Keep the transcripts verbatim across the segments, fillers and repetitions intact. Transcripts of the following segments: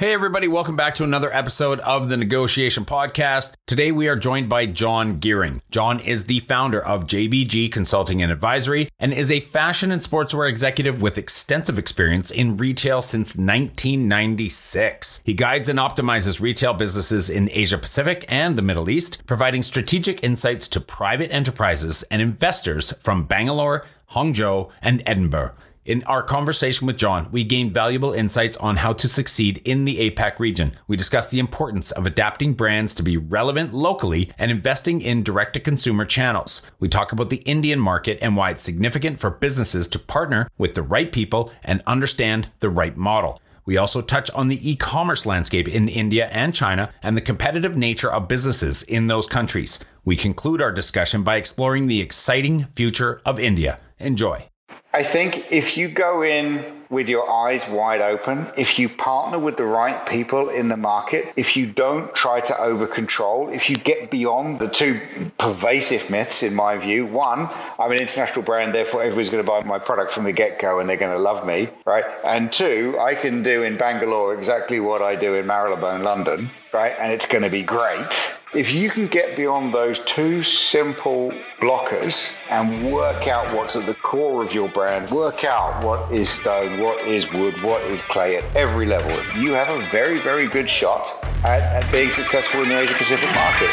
Hey everybody, welcome back to another episode of The Negotiation Podcast. Today we are joined by John Gearing. John is the founder of J B G Consulting and Advisory and is a fashion and sportswear executive with extensive experience in retail since nineteen ninety-six. He guides and optimizes retail businesses in Asia Pacific and the Middle East, providing strategic insights to private enterprises and investors from Bangalore, Hangzhou, and Edinburgh. In our conversation with John, we gained valuable insights on how to succeed in the A PAC region. We discussed the importance of adapting brands to be relevant locally and investing in direct-to-consumer channels. We talk about the Indian market and why it's significant for businesses to partner with the right people and understand the right model. We also touch on the e-commerce landscape in India and China and the competitive nature of businesses in those countries. We conclude our discussion by exploring the exciting future of India. Enjoy. I think if you go in with your eyes wide open, if you partner with the right people in the market, if you don't try to over-control, if you get beyond the two pervasive myths, in my view, one, I'm an international brand, therefore everybody's going to buy my product from the get-go and they're going to love me, right? And two, I can do in Bangalore exactly what I do in Marylebone, London, right? And it's going to be great. If you can get beyond those two simple blockers and work out what's at the core of your brand, work out what is stone, what is wood, what is clay at every level, you have a very, very good shot at, at being successful in the Asia Pacific market.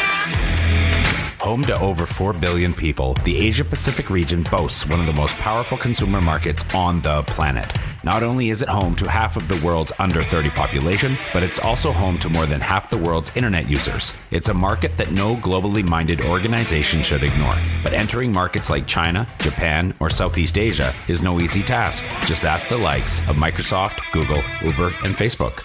Home to over four billion people, the Asia-Pacific region boasts one of the most powerful consumer markets on the planet. Not only is it home to half of the world's under thirty population, but it's also home to more than half the world's internet users. It's a market that no globally minded organization should ignore. But entering markets like China, Japan, or Southeast Asia is no easy task. Just ask the likes of Microsoft, Google, Uber, and Facebook.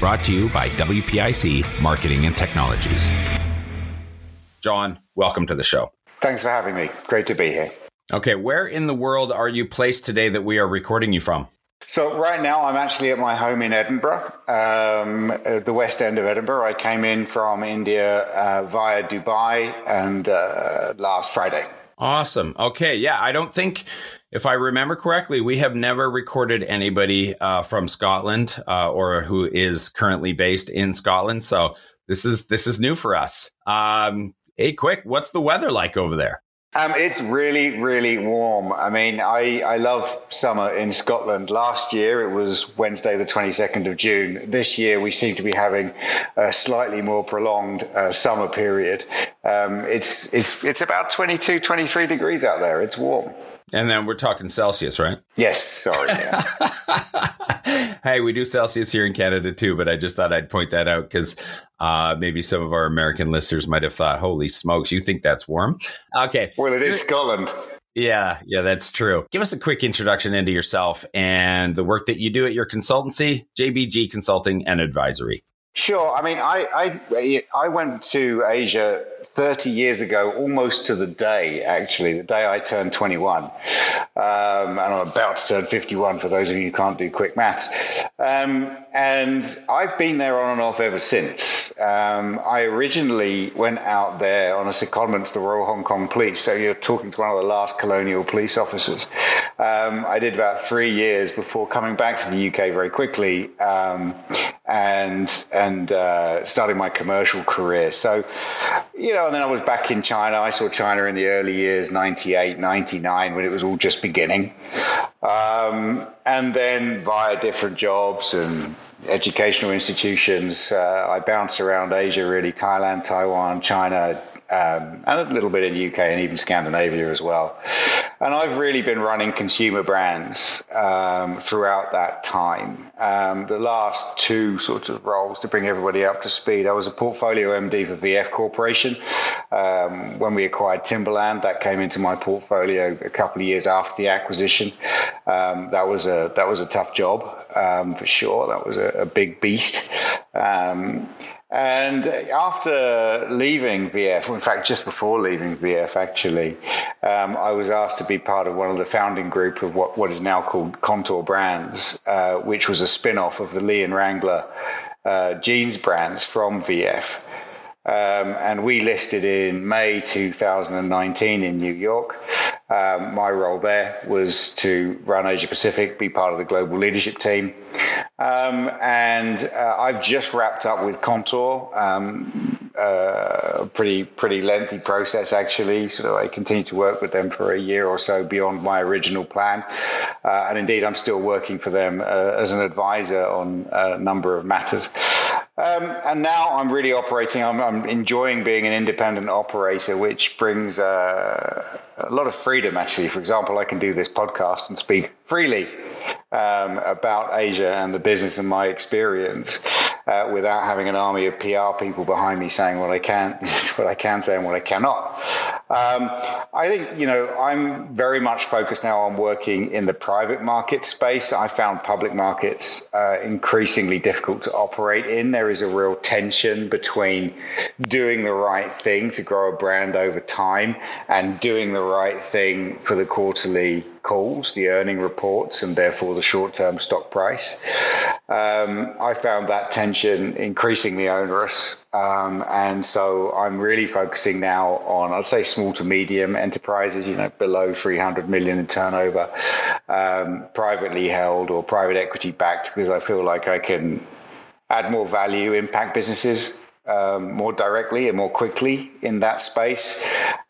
Brought to you by W P I C Marketing and Technologies. John, welcome to the show. Thanks for having me. Great to be here. Okay, where in the world are you placed today that we are recording you from? So right now, I'm actually at my home in Edinburgh, um, the west end of Edinburgh. I came in from India uh, via Dubai and uh, last Friday. Awesome. Okay. Yeah. I don't think, if I remember correctly, we have never recorded anybody uh, from Scotland uh, or who is currently based in Scotland. So this is this is new for us. Um, hey, quick, what's the weather like over there? Um, it's really, really warm. I mean, I, I love summer in Scotland. Last year, it was Wednesday, the twenty-second of June. This year, we seem to be having a slightly more prolonged uh, summer period. Um, it's it's it's about twenty-two, twenty-three degrees out there. It's warm. And then we're talking Celsius, right? Yes. Sorry. Yeah. Hey, we do Celsius here in Canada too, but I just thought I'd point that out because uh, maybe some of our American listeners might have thought, holy smokes, you think that's warm? Okay. Well, it is Scotland. Yeah. Yeah, that's true. Give us a quick introduction into yourself and the work that you do at your consultancy, J B G Consulting and Advisory. Sure. I mean, I I, I went to Asia thirty years ago, almost to the day, actually, the day I turned twenty-one. Um, and I'm about to turn fifty-one, for those of you who can't do quick maths. Um, and I've been there on and off ever since. Um, I originally went out there on a secondment to the Royal Hong Kong Police. So you're talking to one of the last colonial police officers. Um, I did about three years before coming back to the U K very quickly um, and and uh, starting my commercial career. So, you know, and then I was back in China. I saw China in the early years, ninety-eight, ninety-nine, when it was all just beginning. Um, and then via different jobs and educational institutions, uh, I bounced around Asia, really, Thailand, Taiwan, China, um, and a little bit in the U K and even Scandinavia as well. And I've really been running consumer brands um, throughout that time. Um, the last two sorts of roles, to bring everybody up to speed, I was a portfolio M D for V F Corporation. Um, when we acquired Timberland, that came into my portfolio a couple of years after the acquisition. Um, that was a that was a tough job. um, for sure. That was a, a big beast. Um, and after leaving V F, in fact, just before leaving V F, actually, um, I was asked to be part of one of the founding group of what, what is now called Contour Brands, uh, which was a spin-off of the Lee and Wrangler uh, jeans brands from V F. Um, and we listed in May two thousand nineteen in New York. Um, my role there was to run Asia Pacific, be part of the global leadership team. Um, and uh, I've just wrapped up with Contour, um, uh, pretty pretty lengthy process, actually. So I continue to work with them for a year or so beyond my original plan. Uh, and indeed, I'm still working for them uh, as an advisor on a number of matters. Um, and now I'm really operating. I'm, I'm enjoying being an independent operator, which brings uh, a lot of freedom, actually. For example, I can do this podcast and speak freely um, about Asia and the business and my experience uh, without having an army of P R people behind me saying what I can, what I can say and what I cannot. Um, I think, you know, I'm very much focused now on working in the private market space. I found public markets uh, increasingly difficult to operate in. There is a real tension between doing the right thing to grow a brand over time and doing the right thing for the quarterly calls, the earning reports, and therefore the short-term stock price. Um, I found that tension increasingly onerous. Um, and so I'm really focusing now on, I'd say, small to medium enterprises, you know, below three hundred million in turnover, um, privately held or private equity backed, because I feel like I can add more value, impact businesses um, more directly and more quickly in that space.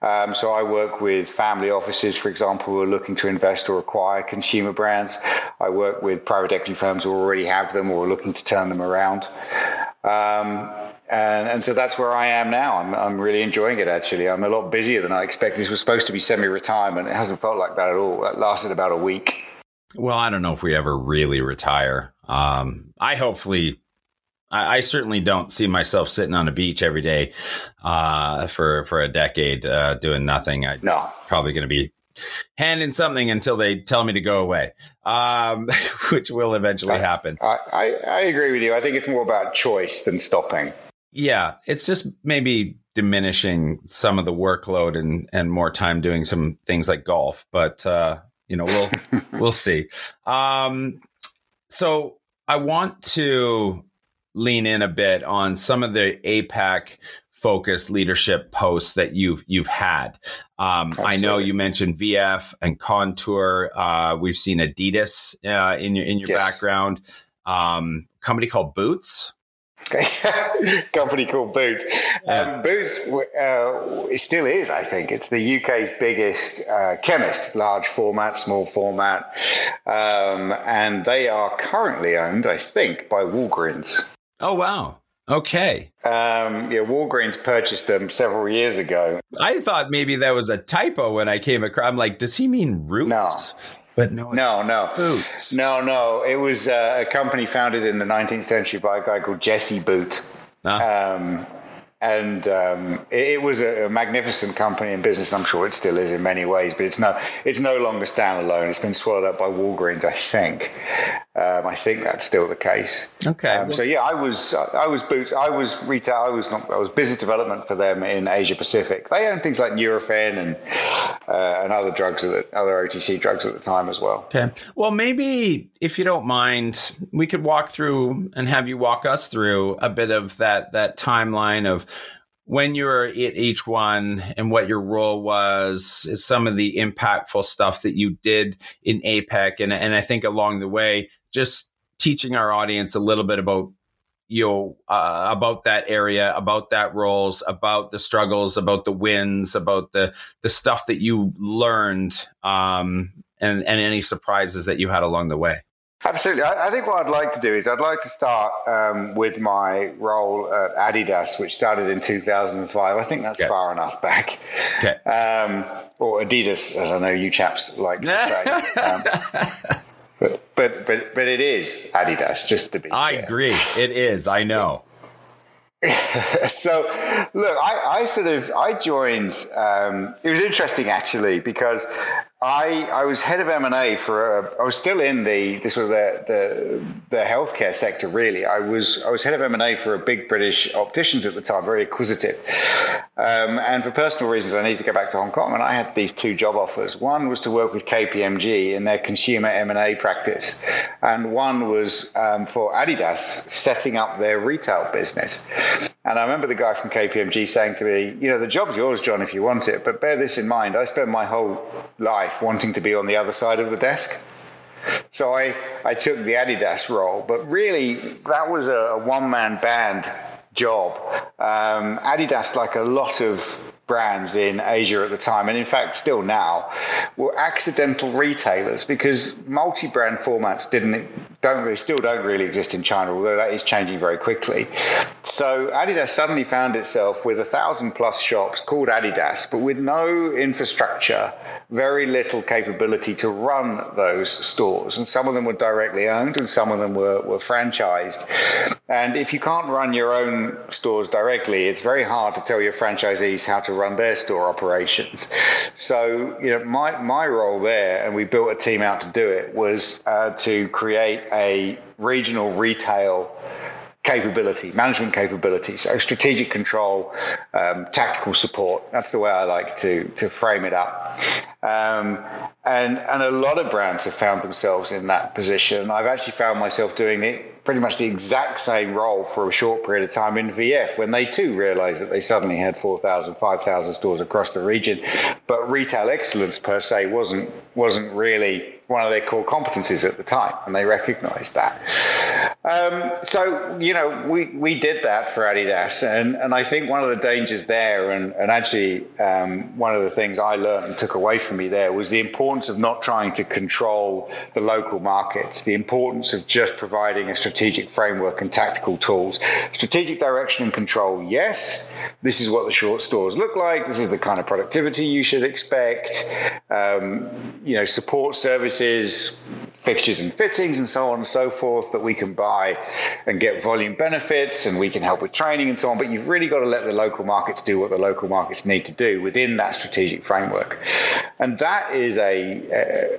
Um, so I work with family offices, for example, who are looking to invest or acquire consumer brands. I work with private equity firms who already have them or are looking to turn them around. Um, And, and so that's where I am now. I'm, I'm really enjoying it, actually. I'm a lot busier than I expected. This was supposed to be semi-retirement. It hasn't felt like that at all. It lasted about a week. Well, I don't know if we ever really retire. Um, I hopefully, I, I certainly don't see myself sitting on a beach every day uh, for, for a decade uh, doing nothing. I'm no. probably going to be handing something until they tell me to go away, um, which will eventually I, happen. I, I, I agree with you. I think it's more about choice than stopping. Yeah, it's just maybe diminishing some of the workload and, and more time doing some things like golf. But, uh, you know, we'll we'll see. Um, so I want to lean in a bit on some of the APAC focused leadership posts that you've you've had. Um, I know you mentioned V F and Contour. Uh, we've seen Adidas uh, in your in your yes. background. Um, a company called Boots. Okay. Company called Boots. Um, Boots uh, it still is, I think. It's the U K's biggest uh, chemist, large format, small format. Um, and they are currently owned, I think, by Walgreens. Oh, wow. Okay. Um, yeah, Walgreens purchased them several years ago. I thought maybe that was a typo when I came across. I'm like, does he mean Roots? No. But no, no, no, Boots. no, no. It was uh, a company founded in the nineteenth century by a guy called Jesse Boot. Ah. Um, and um, it, it was a, a magnificent company in business. I'm sure it still is in many ways, but it's no, it's no longer standalone. It's been swallowed up by Walgreens, I think. Um, I think that's still the case. Okay. Um, well, so yeah, I was, I was Boots. I was retail. I was not. I was business development for them in Asia Pacific. They own things like Nurofen and uh, and other drugs, at the, other O T C drugs at the time as well. Okay. Well, maybe if you don't mind, we could walk through and have you walk us through a bit of that that timeline of when you were at each one and what your role was, some of the impactful stuff that you did in APAC. And, and I think along the way, just teaching our audience a little bit about, you know, uh, about that area, about that roles, about the struggles, about the wins, about the, the stuff that you learned um, and, and any surprises that you had along the way. Absolutely. I, I think what I'd like to do is I'd like to start um, with my role at Adidas, which started in two thousand five. I think that's okay. far enough back. Okay. Um, or Adidas, as I know you chaps like to say. Um, but, but, but, but it is Adidas, just to be I clear. agree. It is. I know. So, look, I, I sort of, I joined, um, it was interesting, actually, because I, I was head of M and A for, a, I was still in the, the sort of the, the the healthcare sector, really. I was I was head of M and A for a big British opticians at the time, very acquisitive. Um, and for personal reasons, I needed to go back to Hong Kong. And I had these two job offers. One was to work with K P M G in their consumer M and A practice. And one was um, for Adidas, setting up their retail business. And I remember the guy from K P M G saying to me, you know, the job's yours, John, if you want it. But bear this in mind, I spend my whole life wanting to be on the other side of the desk. So I, I took the Adidas role, but really that was a one-man band job. Um, Adidas, like a lot of brands in Asia at the time, and in fact still now, were accidental retailers because multi-brand formats didn't don't really, still don't really exist in China, although that is changing very quickly. So Adidas suddenly found itself with a thousand plus shops called Adidas, but with no infrastructure, very little capability to run those stores. And some of them were directly owned and some of them were, were franchised. And if you can't run your own stores directly, it's very hard to tell your franchisees how to run their store operations. So, you know, my, my role there, and we built a team out to do it, was uh, to create a regional retail capability, management capability, so strategic control, um, tactical support. That's the way I like to to frame it up. Um, and and a lot of brands have found themselves in that position. I've actually found myself doing it pretty much the exact same role for a short period of time in V F, when they too realized that they suddenly had four thousand, five thousand stores across the region. But retail excellence per se wasn't wasn't really one of their core competencies at the time, and they recognized that. Um, so, you know, we, we did that for Adidas, and, and I think one of the dangers there, and, and actually um, one of the things I learned and took away from me there, was the importance of not trying to control the local markets, the importance of just providing a strategic framework and tactical tools. Strategic direction and control, yes, this is what the short stores look like, this is the kind of productivity you should expect, um, you know, support services, fixtures and fittings and so on and so forth that we can buy and get volume benefits, and we can help with training and so on, but you've really got to let the local markets do what the local markets need to do within that strategic framework. And that is a,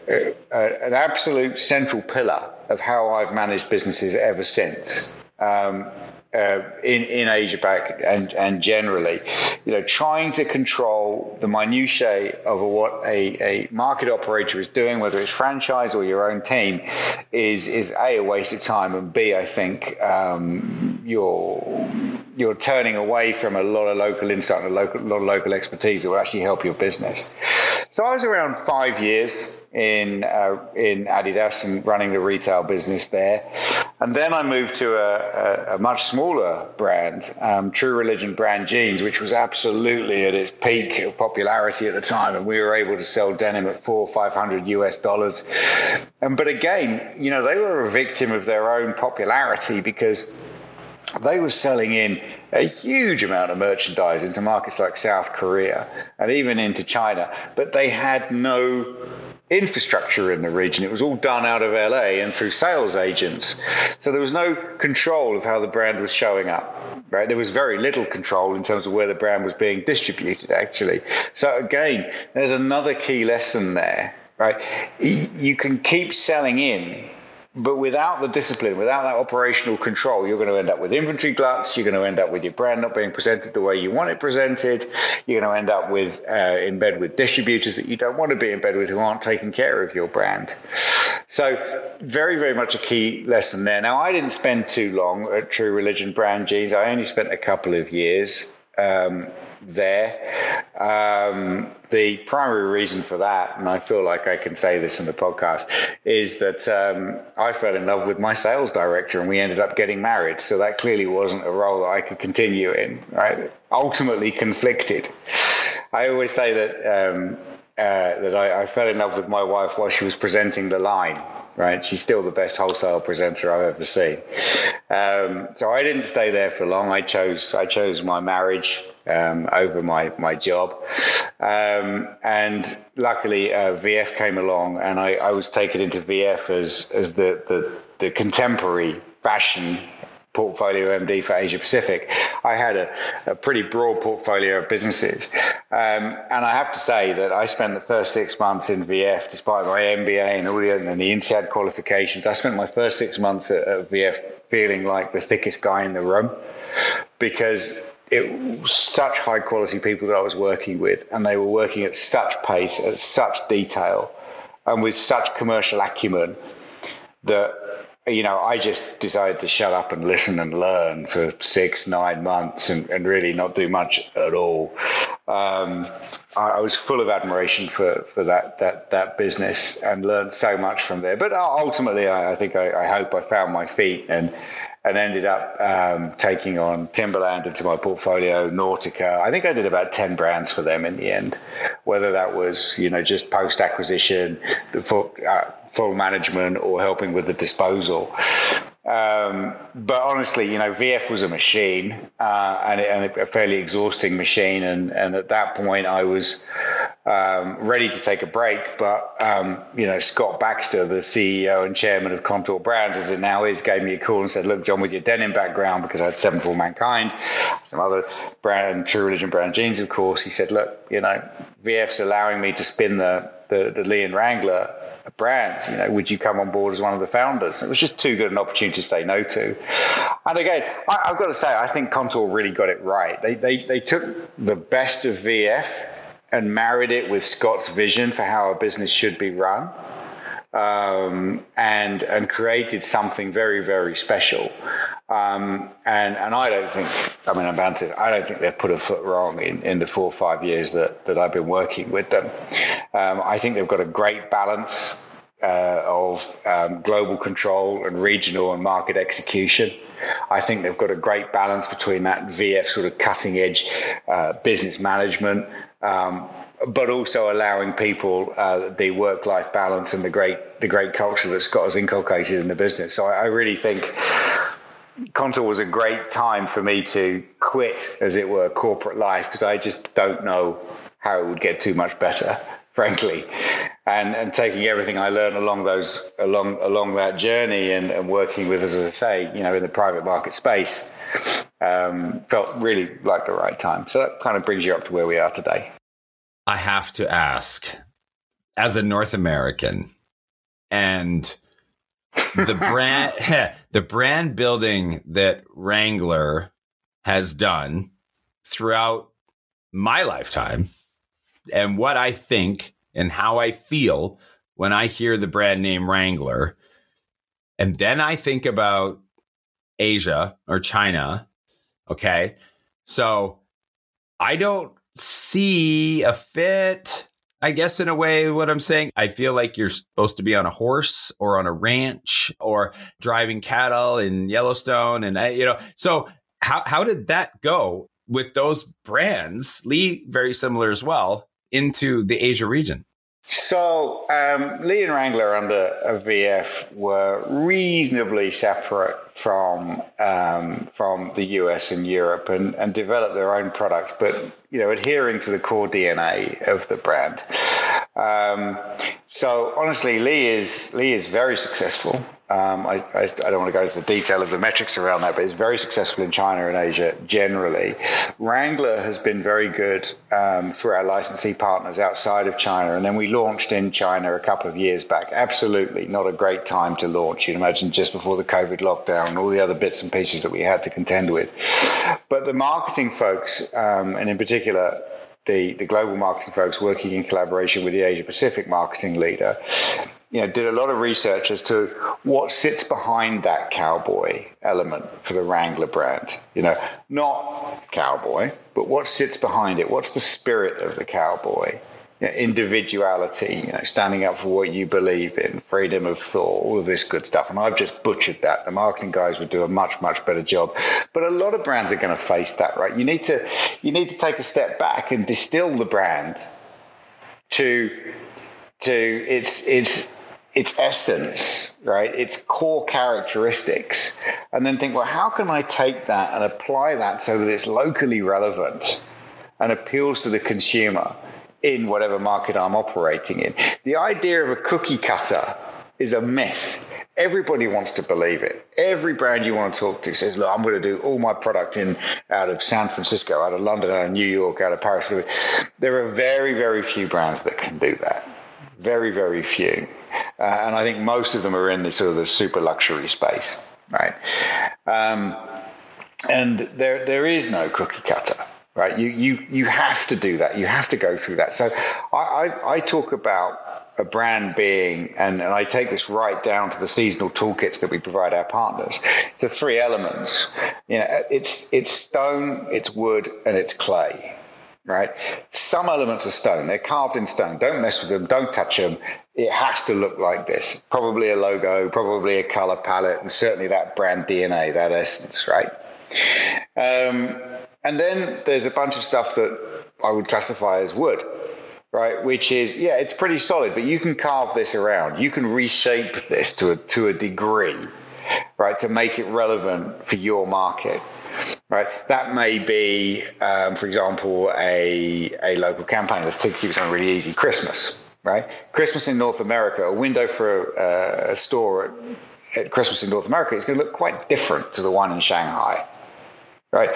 a, a an absolute central pillar of how I've managed businesses ever since. Um, Uh, in, in Asia Pac and, and generally, you know, trying to control the minutiae of what a, a market operator is doing, whether it's franchise or your own team, is, is A, a waste of time, and B, I think um, you're, you're turning away from a lot of local insight and a local, lot of local expertise that will actually help your business. So I was around five years in uh, in Adidas and running the retail business there. And then I moved to a, a, a much smaller brand, um, True Religion Brand Jeans, which was absolutely at its peak of popularity at the time. And we were able to sell denim at four or five hundred U S dollars. And but again, you know, they were a victim of their own popularity because they were selling in a huge amount of merchandise into markets like South Korea and even into China, but they had no infrastructure in the region. It was all done out of L A and through sales agents. So there was no control of how the brand was showing up, right? There was very little control in terms of where the brand was being distributed, actually. So again, there's another key lesson there, right? You can keep selling in, but without the discipline, without that operational control, you're going to end up with inventory gluts. You're going to end up with your brand not being presented the way you want it presented. You're going to end up with uh, in bed with distributors that you don't want to be in bed with, who aren't taking care of your brand. So very, very much a key lesson there. Now, I didn't spend too long at True Religion Brand Jeans. I only spent a couple of years um, there. Um, the primary reason for that, and I feel like I can say this in the podcast, is that um, I fell in love with my sales director and we ended up getting married. So that clearly wasn't a role that I could continue in, right? Ultimately conflicted. I always say that, um, uh, that I, I fell in love with my wife while she was presenting the line. Right, she's still the best wholesale presenter I've ever seen. Um, so I didn't stay there for long. I chose I chose my marriage um, over my my job, um, and luckily uh, V F came along, and I, I was taken into V F as as the the, the contemporary fashion portfolio M D for Asia Pacific, I had a, a pretty broad portfolio of businesses. Um, and I have to say that I spent the first six months in V F, despite my M B A and all the, and the INSEAD qualifications, I spent my first six months at, at V F feeling like the thickest guy in the room, because it was such high quality people that I was working with, and they were working at such pace, at such detail, and with such commercial acumen that, you know, I just decided to shut up and listen and learn for six, nine months and, and really not do much at all. Um, I, I was full of admiration for, for that, that, that business, and learned so much from there. But ultimately, I, I think I, I hope I found my feet and and ended up um, taking on Timberland into my portfolio, Nautica. I think I did about ten brands for them in the end, whether that was, you know, just post-acquisition, the full, uh, full management, or helping with the disposal. Um, but honestly, you know, V F was a machine, uh, and, and a fairly exhausting machine. And, and at that point, I was um, ready to take a break. But, um, you know, Scott Baxter, the C E O and chairman of Contour Brands, as it now is, gave me a call and said, look, John, with your denim background, because I had Seven for Mankind, some other brand, True Religion Brand Jeans, of course. He said, look, you know, V F's allowing me to spin the, the, the Lee and Wrangler brands, you know, would you come on board as one of the founders? It was just too good an opportunity to say no to. And again, I, I've got to say, I think Contour really got it right. They, they they took the best of V F and married it with Scott's vision for how a business should be run, um, and and created something very, very special. Um, and and I don't think, I mean, I'm bound to, I don't think they've put a foot wrong in, in the four or five years that, that I've been working with them. Um, I think they've got a great balance uh, of um, global control and regional and market execution. I think they've got a great balance between that V F sort of cutting edge uh, business management, um, but also allowing people uh, the work-life balance and the great the great culture that Scott has inculcated in the business. So I, I really think Contour was a great time for me to quit, as it were, corporate life, because I just don't know how it would get too much better, frankly. And and taking everything I learned along those along along that journey and, and working with, as I say, you know, in the private market space, um, felt really like the right time. So that kind of brings you up to where we are today. I have to ask, as a North American, and the brand, the brand building that Wrangler has done throughout my lifetime, and what I think and how I feel when I hear the brand name Wrangler, and then I think about Asia or China. Okay, so I don't see a fit. I guess in a way what I'm saying, I feel like you're supposed to be on a horse or on a ranch or driving cattle in Yellowstone. And, I, you know, so how how did that go with those brands, Lee, very similar as well, into the Asia region? So um, Lee and Wrangler under a V F were reasonably separate from um, from the U S and Europe, and, and developed their own product, but, you know, adhering to the core D N A of the brand. Um, so honestly, Lee is Lee is very successful. Um, I, I, I don't want to go into the detail of the metrics around that, but it's very successful in China and Asia generally. Wrangler has been very good um, through our licensee partners outside of China. And then we launched in China a couple of years back. Absolutely not a great time to launch. You'd imagine just before the COVID lockdown and all the other bits and pieces that we had to contend with. But the marketing folks, um, and in particular, the, the global marketing folks working in collaboration with the Asia Pacific marketing leader, you know, did a lot of research as to what sits behind that cowboy element for the Wrangler brand. You know, not cowboy, but what sits behind it? What's the spirit of the cowboy? You know, individuality, you know, standing up for what you believe in, freedom of thought, all of this good stuff. And I've just butchered that. The marketing guys would do a much, much better job. But a lot of brands are going to face that, right? You need to, you need to take a step back and distill the brand to, to its, its, its essence, right? Its core characteristics, and then think, well, how can I take that and apply that so that it's locally relevant and appeals to the consumer in whatever market I'm operating in? The idea of a cookie cutter is a myth. Everybody wants to believe it. Every brand you want to talk to says, look, I'm going to do all my product in out of San Francisco, out of London, out of New York, out of Paris. There are very, very few brands that can do that. Very, very few. Uh, and I think most of them are in the sort of the super luxury space, right? Um, and there, there is no cookie cutter, right? You, you, you have to do that. You have to go through that. So I, I, I talk about a brand being, and, and I take this right down to the seasonal toolkits that we provide our partners, to three elements. You know, it's it's stone, it's wood, and it's clay, right? Some elements are stone. They're carved in stone. Don't mess with them. Don't touch them. It has to look like this. Probably a logo, probably a color palette, and certainly that brand D N A, that essence, right? Um, and then there's a bunch of stuff that I would classify as wood. Right, which is, yeah, it's pretty solid, but you can carve this around. You can reshape this to a, to a degree, right, to make it relevant for your market, right? That may be, um, for example, a a local campaign. Let's take something really easy. Christmas, right? Christmas in North America, a window for a, a store at, at Christmas in North America is going to look quite different to the one in Shanghai, right?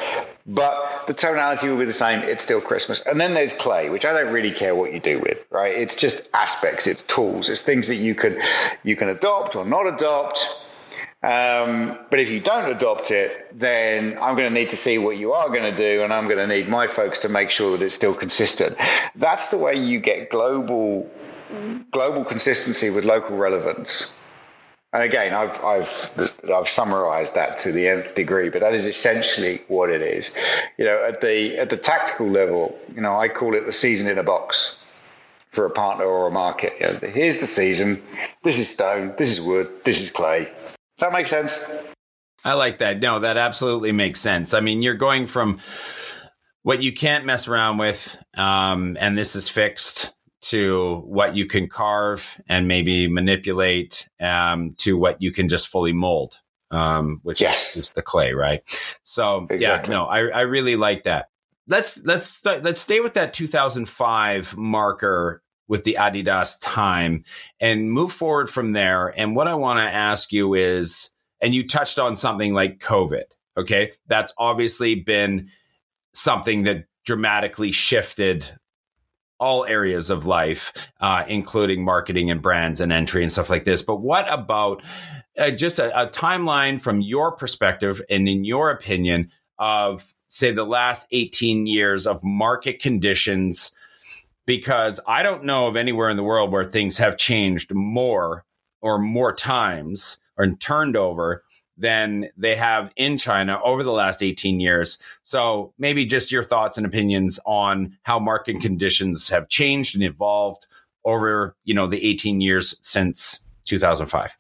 But the tonality will be the same. It's still Christmas. And then there's clay, which I don't really care what you do with, right? It's just aspects, it's tools, it's things that you can you can adopt or not adopt. Um, but if you don't adopt it, then I'm going to need to see what you are going to do, and I'm going to need my folks to make sure that it's still consistent. That's the way you get global global consistency with local relevance. And again, I've I've I've summarised that to the nth degree, but that is essentially what it is. You know, at the at the tactical level, you know, I call it the season in a box for a partner or a market. You know, here's the season. This is stone. This is wood. This is clay. Does that make sense? I like that. No, that absolutely makes sense. I mean, you're going from what you can't mess around with, um, and this is fixed, to what you can carve and maybe manipulate, um, to what you can just fully mold, um, which yes. is, is the clay, right? So exactly. yeah, no, I, I really like that. Let's, let's, st- let's stay with that two thousand five marker with the Adidas time and move forward from there. And what I want to ask you is, and you touched on something like COVID. Okay. That's obviously been something that dramatically shifted all areas of life, uh, including marketing and brands and entry and stuff like this. But what about uh, just a, a timeline from your perspective and in your opinion of, say, the last eighteen years of market conditions? Because I don't know of anywhere in the world where things have changed more or more times or turned over than they have in China over the last eighteen years. So maybe just your thoughts and opinions on how market conditions have changed and evolved over, you know, the eighteen years since two thousand five.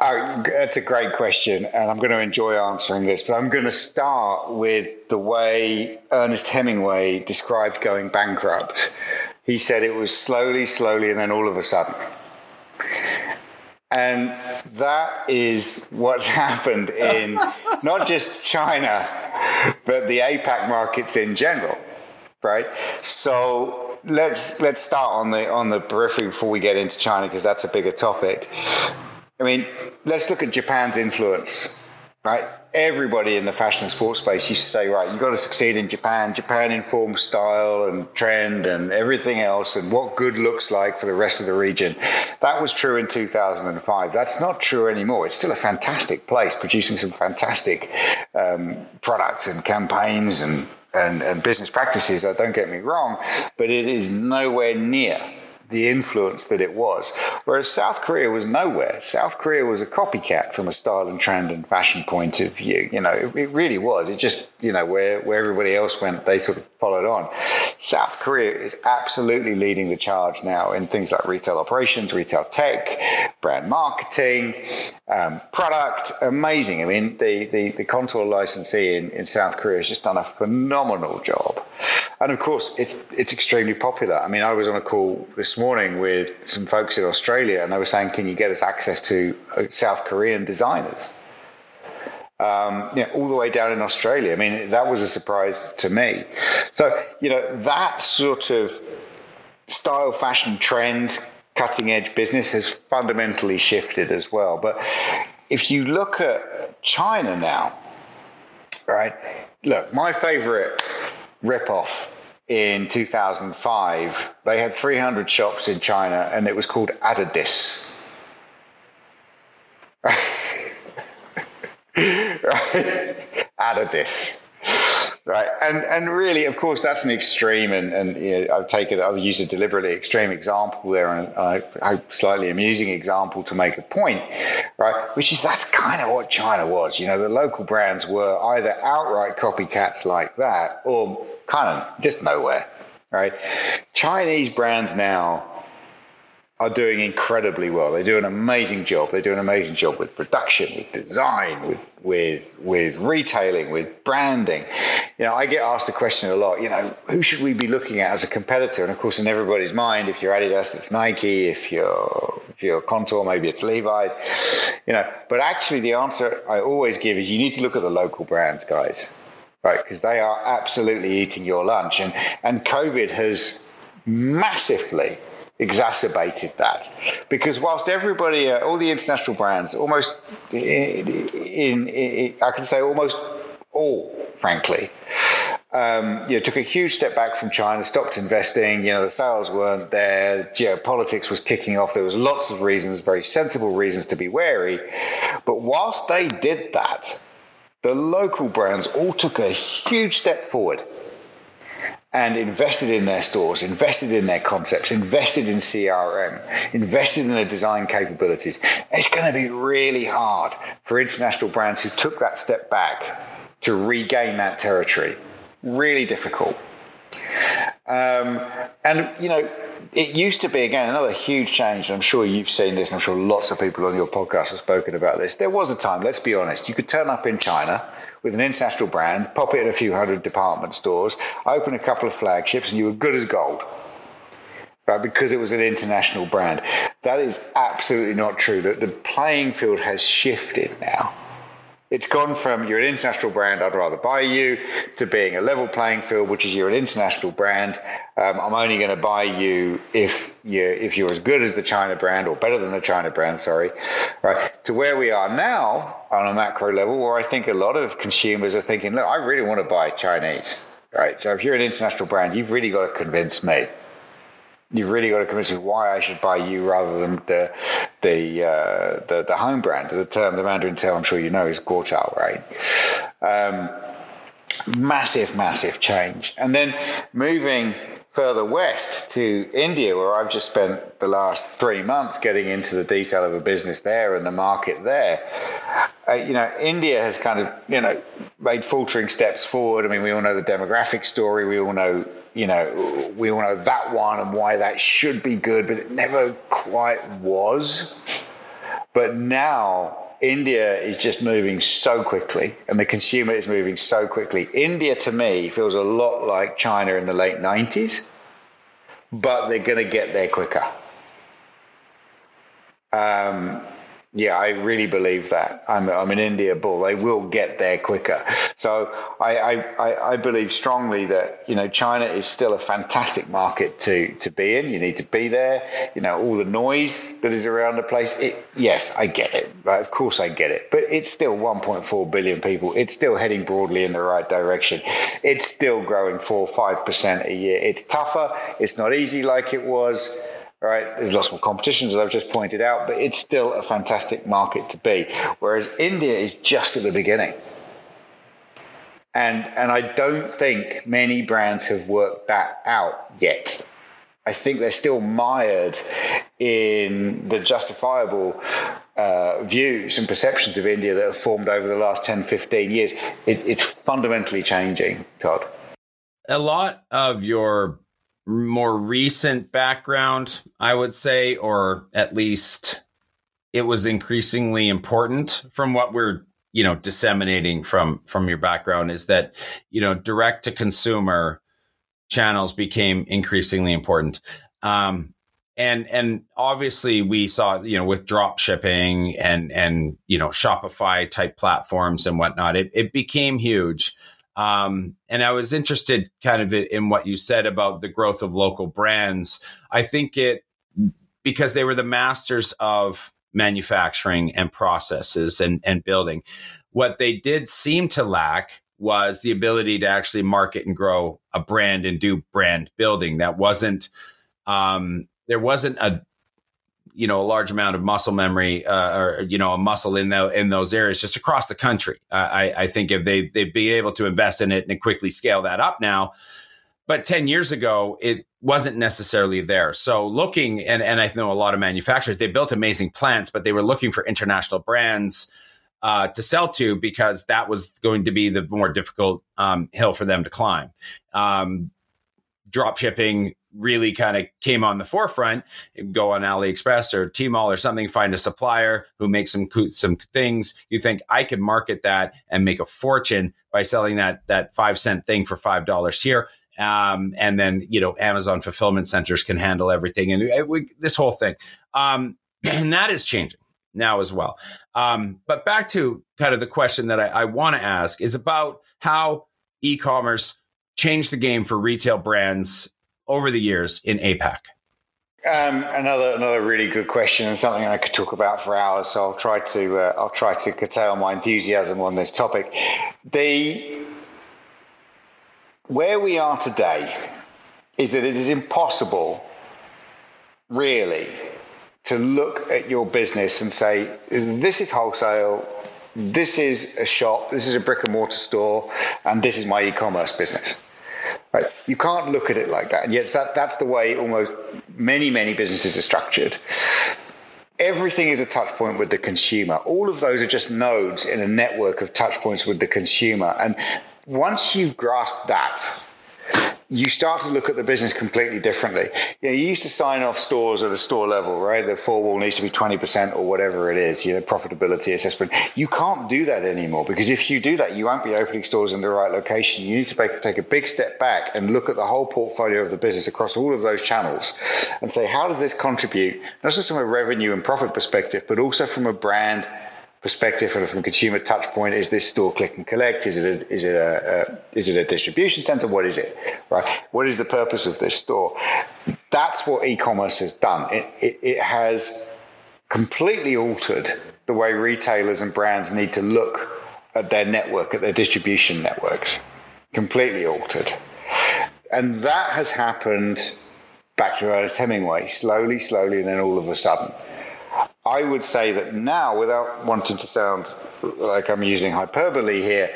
Uh, that's a great question, and I'm going to enjoy answering this, but I'm going to start with the way Ernest Hemingway described going bankrupt. He said it was slowly, slowly, and then all of a sudden. And that is what's happened in not just China, but the APAC markets in general, right? So let's let's start on the on the periphery before we get into China, because that's a bigger topic. I mean, let's look at Japan's influence, right? Everybody in the fashion and sports space used to say, right, you've got to succeed in Japan. Japan informs style and trend and everything else and what good looks like for the rest of the region. That was true in two thousand five. That's not true anymore. It's still a fantastic place, producing some fantastic um, products and campaigns and, and, and business practices, don't get me wrong, but it is nowhere near the influence that it was. Whereas South Korea was nowhere. South Korea was a copycat from a style and trend and fashion point of view. You know, it, it really was. It just, you know, where, where everybody else went, they sort of followed on. South Korea is absolutely leading the charge now in things like retail operations, retail tech, brand marketing, um, product. Amazing. I mean, the, the, the Contour licensee in, in South Korea has just done a phenomenal job. And of course, it's, it's extremely popular. I mean, I was on a call this morning with some folks in Australia, and they were saying, can you get us access to South Korean designers? Um, you know, all the way down in Australia. I mean, that was a surprise to me. So, you know, that sort of style, fashion, trend, cutting edge business has fundamentally shifted as well. But if you look at China now, right, look, my favorite ripoff in two thousand five, they had three hundred shops in China and it was called Adidas. Right? Adidas. Right. And and really, of course, that's an extreme. And, and you know, I've taken, I've used a deliberately extreme example there, and I hope slightly amusing example to make a point, right? Which is that's kind of what China was. You know, the local brands were either outright copycats like that or kind of just nowhere, right? Chinese brands now are doing incredibly well. They do an amazing job. They do an amazing job with production, with design, with with with retailing, with branding. You know, I get asked the question a lot, you know, who should we be looking at as a competitor? And of course, in everybody's mind, if you're Adidas, it's Nike. If you're if you're Contour, maybe it's Levi. You know, but actually the answer I always give is you need to look at the local brands, guys, right? Because they are absolutely eating your lunch. And and COVID has massively exacerbated that, because whilst everybody, uh, all the international brands, almost in, in, in I can say almost all, frankly, um, you know, took a huge step back from China, stopped investing. You know, the sales weren't there, geopolitics was kicking off. There was lots of reasons, very sensible reasons to be wary. But whilst they did that, the local brands all took a huge step forward and invested in their stores, invested in their concepts, invested in C R M, invested in their design capabilities. It's going to be really hard for international brands who took that step back to regain that territory. Really difficult. Um, and, you know, it used to be, again, another huge change. And I'm sure you've seen this, and I'm sure lots of people on your podcast have spoken about this. There was a time, let's be honest, you could turn up in China with an international brand, pop it in a few hundred department stores, open a couple of flagships, and you were good as gold, right? Because it was an international brand. That is absolutely not true. The, the playing field has shifted now. It's gone from you're an international brand, I'd rather buy you, to being a level playing field, which is you're an international brand. Um, I'm only going to buy you if you if you're as good as the China brand, or better than the China brand, sorry, right? To where we are now on a macro level, where I think a lot of consumers are thinking, look, I really want to buy Chinese, right? So if you're an international brand, you've really got to convince me. You've really got to convince me why I should buy you rather than the the uh, the, the home brand. The term, the Mandarin term, I'm sure you know, is guotao, right? Um, massive, massive change. And then moving further west to India, where I've just spent the last three months getting into the detail of a business there and the market there. Uh, you know, India has kind of, you know, made faltering steps forward. I mean, we all know the demographic story. We all know, you know, we all know that one and why that should be good, but it never quite was. But now India is just moving so quickly, and the consumer is moving so quickly. India, to me, feels a lot like China in the late nineties, but they're going to get there quicker. Um Yeah, I really believe that. I'm, I'm an India bull. They will get there quicker. So I, I, I believe strongly that, you know, China is still a fantastic market to, to be in. You need to be there. You know, all the noise that is around the place. It, yes, I get it. Right? Of course I get it. But it's still one point four billion people. It's still heading broadly in the right direction. It's still growing four or five percent a year. It's tougher. It's not easy like it was. Right, there's lots more competition, as I've just pointed out, but it's still a fantastic market to be. Whereas India is just at the beginning, and and I don't think many brands have worked that out yet. I think they're still mired in the justifiable uh, views and perceptions of India that have formed over the last ten, fifteen years. It, it's fundamentally changing, Todd. A lot of your more recent background, I would say, or at least it was increasingly important from what we're, you know, disseminating from from your background, is that, you know, direct to consumer channels became increasingly important. Um, and and obviously we saw, you know, with drop shipping and and, you know, Shopify type platforms and whatnot, it, it became huge. Um, and I was interested kind of in what you said about the growth of local brands. I think it because they were the masters of manufacturing and processes and, and building. What they did seem to lack was the ability to actually market and grow a brand and do brand building. That wasn't, um, there wasn't a, you know, a large amount of muscle memory, uh, or, you know, a muscle in the, in those areas just across the country. Uh, I, I think if they, they'd be able to invest in it and quickly scale that up now, but ten years ago, it wasn't necessarily there. So looking, and, and I know a lot of manufacturers, they built amazing plants, but they were looking for international brands uh, to sell to, because that was going to be the more difficult um, hill for them to climb. Um, drop shipping really kind of came on the forefront. Go on AliExpress or Tmall or something, find a supplier who makes some some things. You think, I could market that and make a fortune by selling that that five cent thing for five dollars here, um, and then you know Amazon fulfillment centers can handle everything, and it, we, this whole thing, um, and that is changing now as well. Um, but back to kind of the question that I, I want to ask is about how e-commerce changed the game for retail brands over the years in APAC? Um, another another really good question, and something I could talk about for hours. So I'll try to uh, I'll try to curtail my enthusiasm on this topic. The where we are today is that it is impossible, really, to look at your business and say, this is wholesale, this is a shop, this is a brick and mortar store, and this is my e-commerce business. Right. You can't look at it like that. And yet that, that's the way almost many, many businesses are structured. Everything is a touch point with the consumer. All of those are just nodes in a network of touch points with the consumer. And once you've grasped that, you start to look at the business completely differently. You know, you used to sign off stores at a store level, right? The four-wall needs to be twenty percent or whatever it is, you know, profitability assessment. You can't do that anymore, because if you do that, you won't be opening stores in the right location. You need to make, take a big step back and look at the whole portfolio of the business across all of those channels and say, how does this contribute? Not just from a revenue and profit perspective, but also from a brand perspective and from consumer touch point. Is this store click and collect? Is it a, is it a, a is it a distribution center? What is it? Right? What is the purpose of this store? That's what e-commerce has done. It, it it has completely altered the way retailers and brands need to look at their network, at their distribution networks. Completely altered, and that has happened. Back to Ernest Hemingway, slowly, slowly, and then all of a sudden. I would say that now, without wanting to sound like I'm using hyperbole here,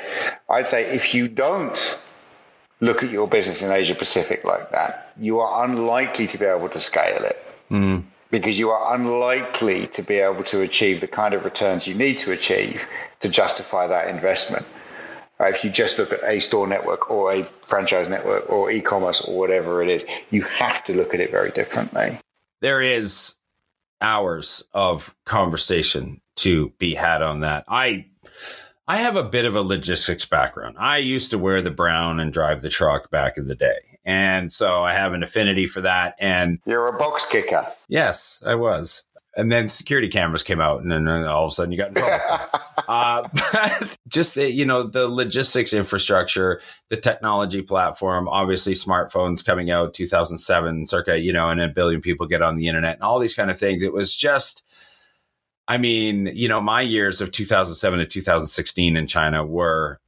I'd say if you don't look at your business in Asia Pacific like that, you are unlikely to be able to scale it. Mm. Because you are unlikely to be able to achieve the kind of returns you need to achieve to justify that investment. If you just look at a store network or a franchise network or e-commerce or whatever it is, you have to look at it very differently. There is hours of conversation to be had on that. I I have a bit of a logistics background. I used to wear the brown and drive the truck back in the day. And so I have an affinity for that. And you're a box kicker. Yes, I was. And then security cameras came out, and then all of a sudden you got in trouble. uh, but just the, you know, the logistics infrastructure, the technology platform, obviously smartphones coming out two thousand seven circa, you know, and a billion people get on the internet and all these kind of things. It was just, I mean, you know, my years of two thousand seven to two thousand sixteen in China were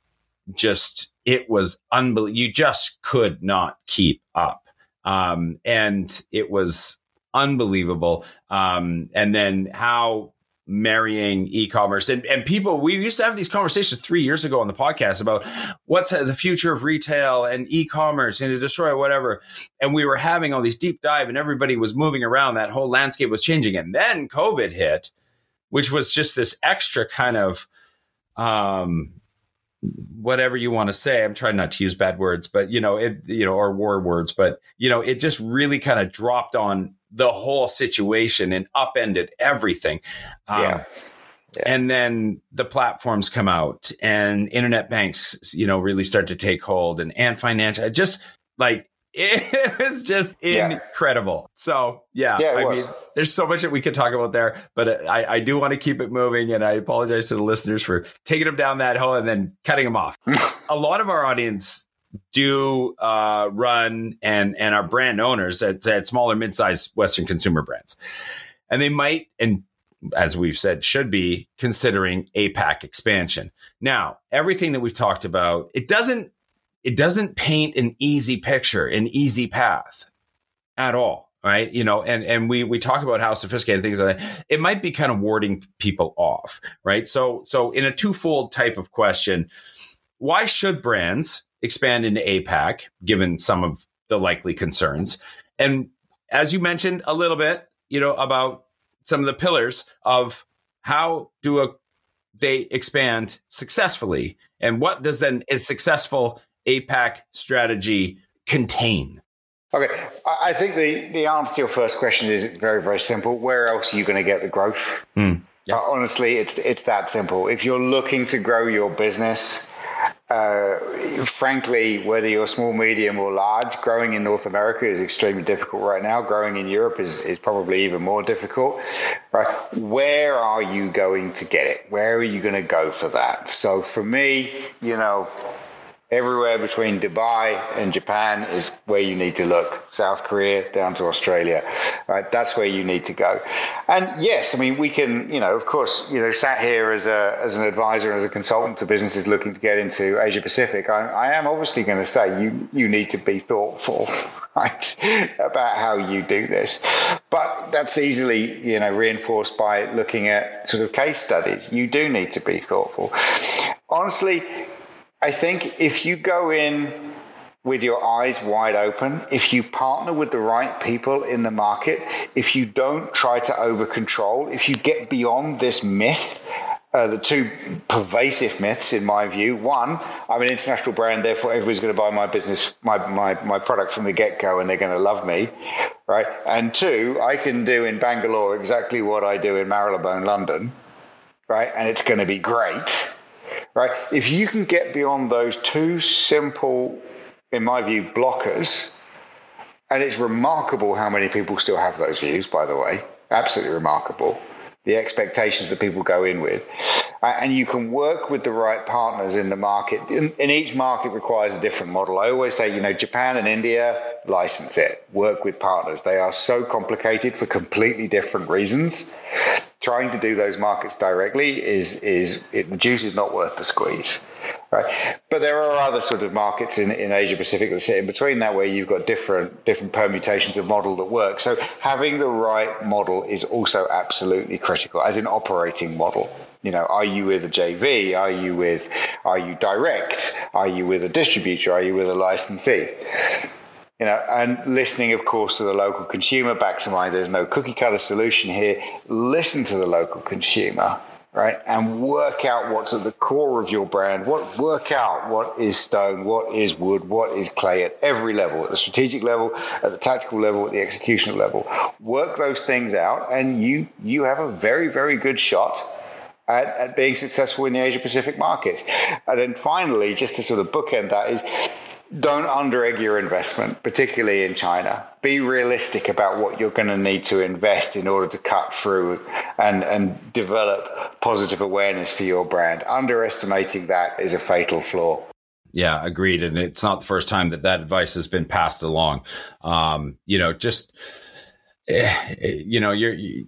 just, it was unbelievable. You just could not keep up. Um, and it was unbelievable. Um, and then how marrying e-commerce and, and people, we used to have these conversations three years ago on the podcast about what's the future of retail and e-commerce and to destroy whatever. And we were having all these deep dive and everybody was moving around. That whole landscape was changing. And then COVID hit, which was just this extra kind of, um, whatever you want to say, I'm trying not to use bad words, but you know, it, you know, or war words, but you know, it just really kind of dropped on the whole situation and upended everything. Um, yeah. Yeah. And then the platforms come out and internet banks, you know, really start to take hold and, and financial, just like, it was just incredible. Yeah. So yeah, yeah I was. mean, there's so much that we could talk about there, but I, I do want to keep it moving. And I apologize to the listeners for taking them down that hole and then cutting them off. A lot of our audience do uh, run and and are brand owners at, at smaller, mid-sized Western consumer brands. And they might, and as we've said, should be considering A PAC expansion. Now, everything that we've talked about, it doesn't it doesn't paint an easy picture, an easy path at all, right? You know, and and we we talk about how sophisticated things are. It might be kind of warding people off, right? So so in a twofold type of question, why should brands expand into A PAC, given some of the likely concerns? And as you mentioned a little bit, you know, about some of the pillars of how do a, they expand successfully, and what does then a successful A PAC strategy contain? Okay, I think the, the answer to your first question is very, very simple. Where else are you going to get the growth? Mm, yeah. uh, honestly, it's it's that simple. If you're looking to grow your business, Uh, frankly, whether you're small, medium or large, growing in North America is extremely difficult right now. Growing in Europe is, is probably even more difficult, right? Where are you going to get it? Where are you going to go for that? So for me, you know, everywhere between Dubai and Japan is where you need to look. South Korea down to Australia, right? That's where you need to go. And yes, I mean, we can, you know, of course, you know, sat here as a as an advisor, as a consultant to businesses looking to get into Asia Pacific, I, I am obviously going to say you you need to be thoughtful, right, about how you do this. But that's easily, you know, reinforced by looking at sort of case studies. You do need to be thoughtful. Honestly, I think if you go in with your eyes wide open, if you partner with the right people in the market, if you don't try to over control, if you get beyond this myth, uh, the two pervasive myths in my view, one, I'm an international brand, therefore everybody's going to buy my business, my, my, my product from the get-go and they're going to love me, right? And two, I can do in Bangalore exactly what I do in Marylebone, London, right? And it's going to be great. Right. If you can get beyond those two simple, in my view, blockers, and it's remarkable how many people still have those views, by the way, absolutely remarkable, the expectations that people go in with, and you can work with the right partners in the market. And each market requires a different model. I always say, you know, Japan and India, license it, work with partners. They are so complicated for completely different reasons. Trying to do those markets directly is, is it, the juice is not worth the squeeze, right? But there are other sort of markets in, in Asia Pacific that sit in between that, where you've got different different permutations of model that work. So having the right model is also absolutely critical as an operating model. You know, are you with a J V? Are you with, are you direct? Are you with a distributor? Are you with a licensee? You know, and listening, of course, to the local consumer. Back to my, there's no cookie cutter solution here. Listen to the local consumer, right? And work out what's at the core of your brand. What work out what is stone, what is wood, what is clay at every level, at the strategic level, at the tactical level, at the execution level. Work those things out, and you you have a very, very good shot At, at being successful in the Asia Pacific markets. And then finally, just to sort of bookend that, is don't under-egg your investment, particularly in China. Be realistic about what you're going to need to invest in order to cut through and, and develop positive awareness for your brand. Underestimating that is a fatal flaw. Yeah, agreed. And it's not the first time that that advice has been passed along. Um, you know, just, you know, you're... You,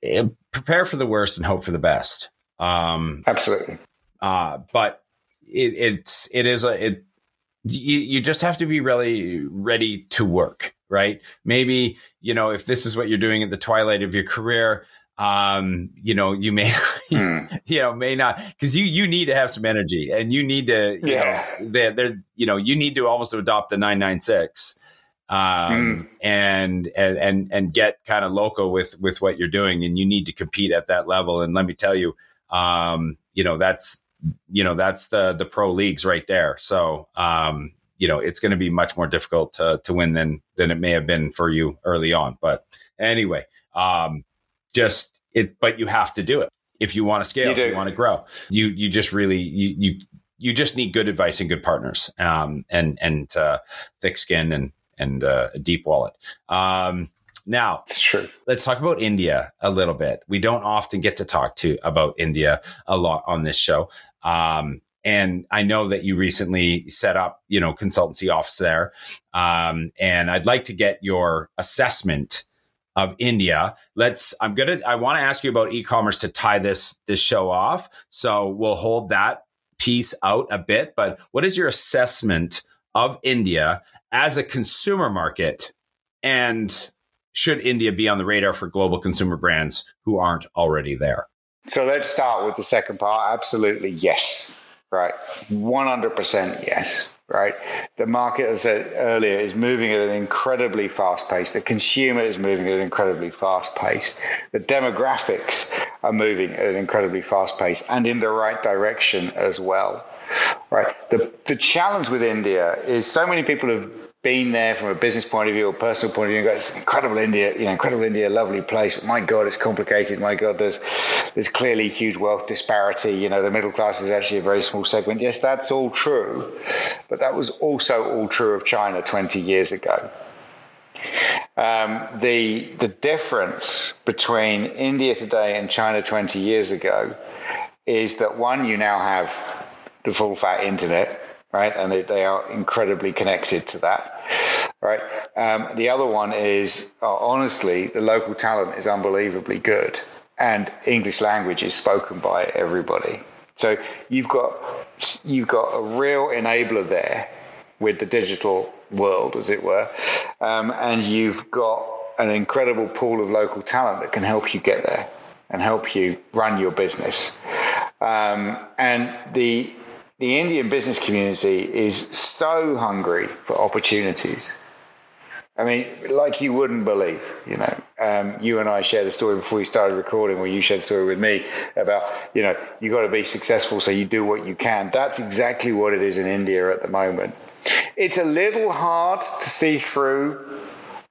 it, prepare for the worst and hope for the best. Um, Absolutely. Uh, but it, it's, it is a, it, you, you just have to be really ready to work, right? Maybe, you know, if this is what you're doing at the twilight of your career, um, you know, you may, mm. you know, may not, cause you, you need to have some energy and you need to, you yeah. know, they're, they're, you know, you need to almost adopt the nine nine six. Um, mm. and, and, and, and get kind of local with, with what you're doing, and you need to compete at that level. And let me tell you, um, you know, that's, you know, that's the, the pro leagues right there. So, um, you know, it's going to be much more difficult to, to win than, than it may have been for you early on. But anyway, um, just it, but you have to do it if you want to scale, you if you want to grow, you, you just really, you, you, you just need good advice and good partners, um, and, and, uh, thick skin and, and uh, a deep wallet. Um, now, sure. Let's talk about India a little bit. We don't often get to talk to about India a lot on this show. Um, And I know that you recently set up, you know, consultancy office there. Um, and I'd like to get your assessment of India. Let's, I'm going to, I want to ask you about e-commerce to tie this, this show off. So we'll hold that piece out a bit, but what is your assessment of India as a consumer market? And should India be on the radar for global consumer brands who aren't already there? So let's start with the second part. Absolutely. Yes. Right. one hundred percent yes. Right. The market, as I said earlier, is moving at an incredibly fast pace. The consumer is moving at an incredibly fast pace. The demographics are moving at an incredibly fast pace and in the right direction as well. Right. The the challenge with India is so many people have been there from a business point of view or personal point of view and go, it's incredible India, you know, incredible India, lovely place. But my God, it's complicated. My God, there's there's clearly huge wealth disparity. You know, the middle class is actually a very small segment. Yes, that's all true. But that was also all true of China twenty years ago. Um, the the difference between India today and China twenty years ago is that, one, you now have the full fat internet, right? And they, they are incredibly connected to that, right? Um, the other one is, oh, honestly, the local talent is unbelievably good and English language is spoken by everybody. So you've got, you've got a real enabler there with the digital world, as it were, um, and you've got an incredible pool of local talent that can help you get there and help you run your business. Um, and the The Indian business community is so hungry for opportunities. I mean, like you wouldn't believe, you know, um, you and I shared a story before you started recording, or you shared a story with me about, you know, you got to be successful, so you do what you can. That's exactly what it is in India at the moment. It's a little hard to see through,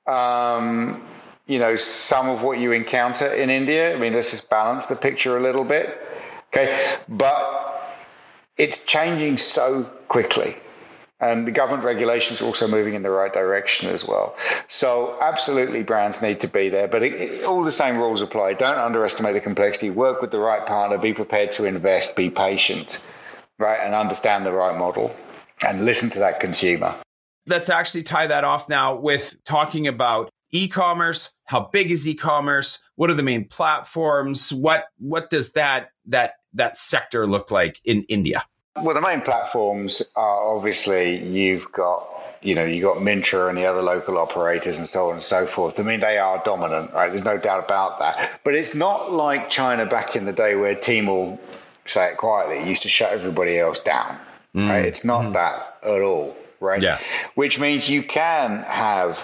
um, you know, some of what you encounter in India. I mean, let's just balance the picture a little bit. Okay. But it's changing so quickly, and the government regulations are also moving in the right direction as well. So absolutely, brands need to be there, but it, it, all the same rules apply. Don't underestimate the complexity. Work with the right partner. Be prepared to invest. Be patient, right, and understand the right model, and listen to that consumer. Let's actually tie that off now with talking about e-commerce. How big is e-commerce? What are the main platforms? What what does that that that sector look like in India? Well, the main platforms are obviously you've got, you know, you've got Mintra and the other local operators and so on and so forth. I mean, they are dominant, right? There's no doubt about that. But it's not like China back in the day where Tmall, say it quietly, used to shut everybody else down, mm. right? It's not mm. that at all, right? Yeah. Which means you can have...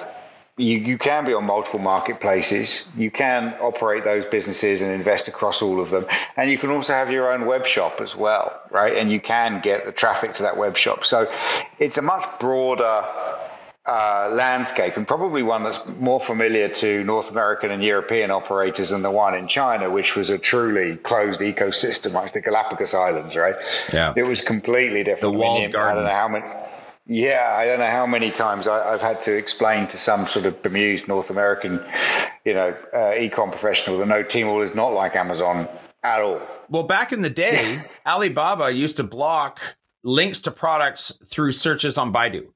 You you can be on multiple marketplaces. You can operate those businesses and invest across all of them. And you can also have your own web shop as well, right? And you can get the traffic to that web shop. So it's a much broader uh, landscape, and probably one that's more familiar to North American and European operators than the one in China, which was a truly closed ecosystem, like the Galapagos Islands, right? Yeah. It was completely different. The walled gardens. I don't know how many... Yeah, I don't know how many times I, I've had to explain to some sort of bemused North American, you know, uh, e-com professional that no, Tmall is not like Amazon at all. Well, back in the day, Alibaba used to block links to products through searches on Baidu.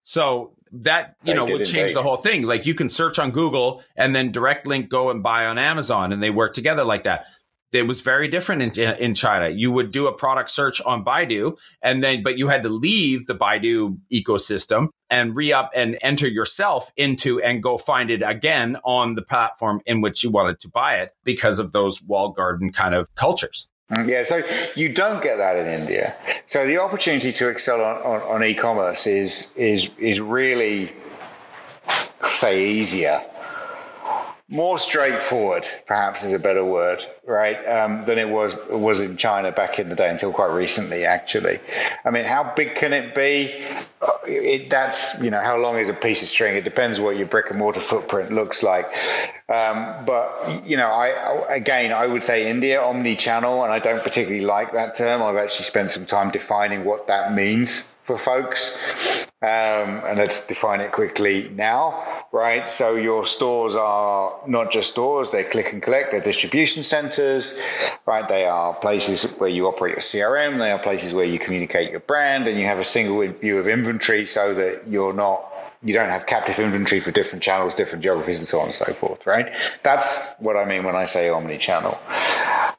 So that, you they know, would change indeed. The whole thing. Like you can search on Google and then direct link go and buy on Amazon, and they work together like that. It was very different in, in China. You would do a product search on Baidu, and then, but you had to leave the Baidu ecosystem and re-up and enter yourself into and go find it again on the platform in which you wanted to buy it because of those walled garden kind of cultures. Yeah, so you don't get that in India. So the opportunity to excel on, on, on e-commerce is is is really, say, easier. More straightforward, perhaps, is a better word, right, um, than it was was in China back in the day until quite recently, actually. I mean, how big can it be? It, that's, you know, how long is a piece of string? It depends what your brick and mortar footprint looks like. Um, but, you know, I again, I would say India, omni-channel, and I don't particularly like that term. I've actually spent some time defining what that means for folks, um, and let's define it quickly now, right? So your stores are not just stores, they're click and collect, they're distribution centers, centers, right? They are places where you operate your C R M. They are places where you communicate your brand, and you have a single view of inventory so that you're not, you don't have captive inventory for different channels, different geographies, and so on and so forth, right? That's what I mean when I say omni-channel.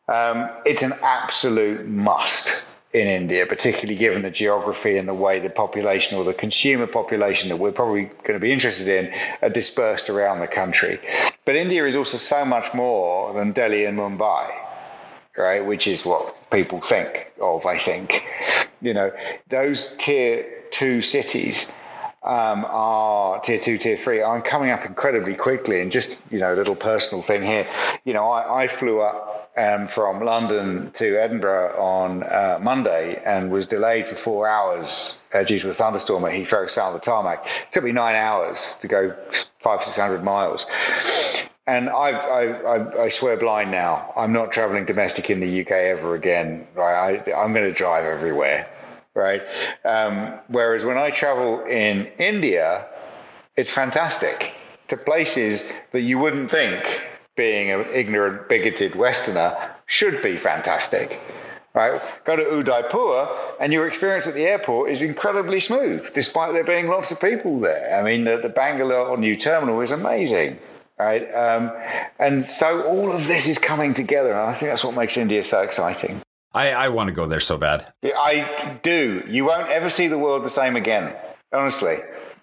Um, it's an absolute must in India, particularly given the geography and the way the population or the consumer population that we're probably going to be interested in are dispersed around the country. But India is also so much more than Delhi and Mumbai, right? Which is what people think of, I think. You know, those tier two cities Um, are tier two, tier three are coming up incredibly quickly. And just, you know, a little personal thing here. You know, I, I flew up um, from London to Edinburgh on uh, Monday and was delayed for four hours uh, due to a thunderstorm at Heathrow south of the tarmac. It took me nine hours to go five, six hundred miles. And I, I, I swear blind now. I'm not traveling domestic in the U K ever again. Right? I, I'm going to drive everywhere. Right. Um, whereas when I travel in India, it's fantastic to places that you wouldn't think, being an ignorant, bigoted Westerner, should be fantastic. Right. Go to Udaipur and your experience at the airport is incredibly smooth, despite there being lots of people there. I mean, the, the Bangalore or new terminal is amazing. Right. Um, and so all of this is coming together. And I think that's what makes India so exciting. I, I want to go there so bad. I do. You won't ever see the world the same again, honestly.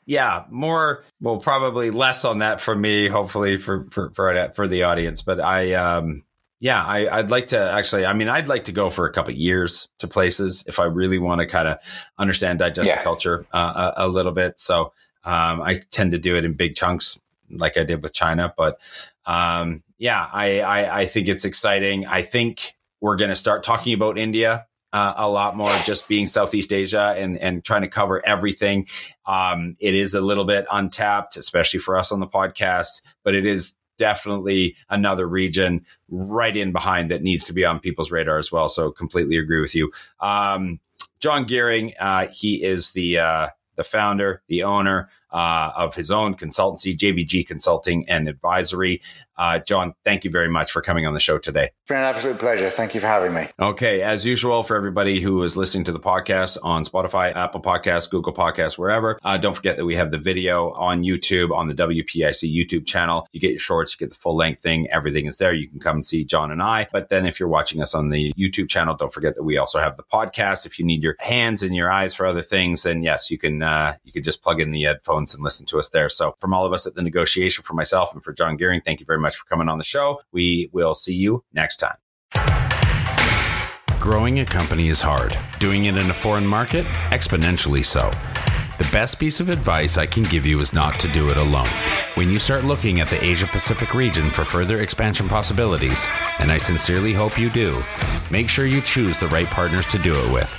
Yeah, more, well, probably less on that for me, hopefully for for for, for the audience. But I, um, yeah, I, I'd like to actually, I mean, I'd like to go for a couple of years to places if I really want to kind of understand, digest yeah. the culture uh, a, a little bit. So um, I tend to do it in big chunks like I did with China. But um, yeah, I, I, I think it's exciting. I think we're going to start talking about India uh, a lot more, just being Southeast Asia and, and trying to cover everything. Um, it is a little bit untapped, especially for us on the podcast, but it is definitely another region right in behind that needs to be on people's radar as well. So completely agree with you. Um, John Gearing, uh, he is the uh, the founder, the owner uh, of his own consultancy, J B G Consulting and Advisory. Uh, John, thank you very much for coming on the show today. It's been an absolute pleasure. Thank you for having me. Okay. As usual, for everybody who is listening to the podcast on Spotify, Apple Podcasts, Google Podcasts, wherever, uh, don't forget that we have the video on YouTube, on the W P I C YouTube channel. You get your shorts, you get the full length thing. Everything is there. You can come and see John and I. But then if you're watching us on the YouTube channel, don't forget that we also have the podcast. If you need your hands and your eyes for other things, then yes, you can, uh, you can just plug in the headphones and listen to us there. So from all of us at The Negotiation, for myself and for John Gearing, thank you very much. much for coming on the show. We will see you next time. Growing a company is hard. Doing it in a foreign market, exponentially so. The best piece of advice I can give you is not to do it alone. When you start looking at the Asia Pacific region for further expansion possibilities, and I sincerely hope you do, make sure you choose the right partners to do it with.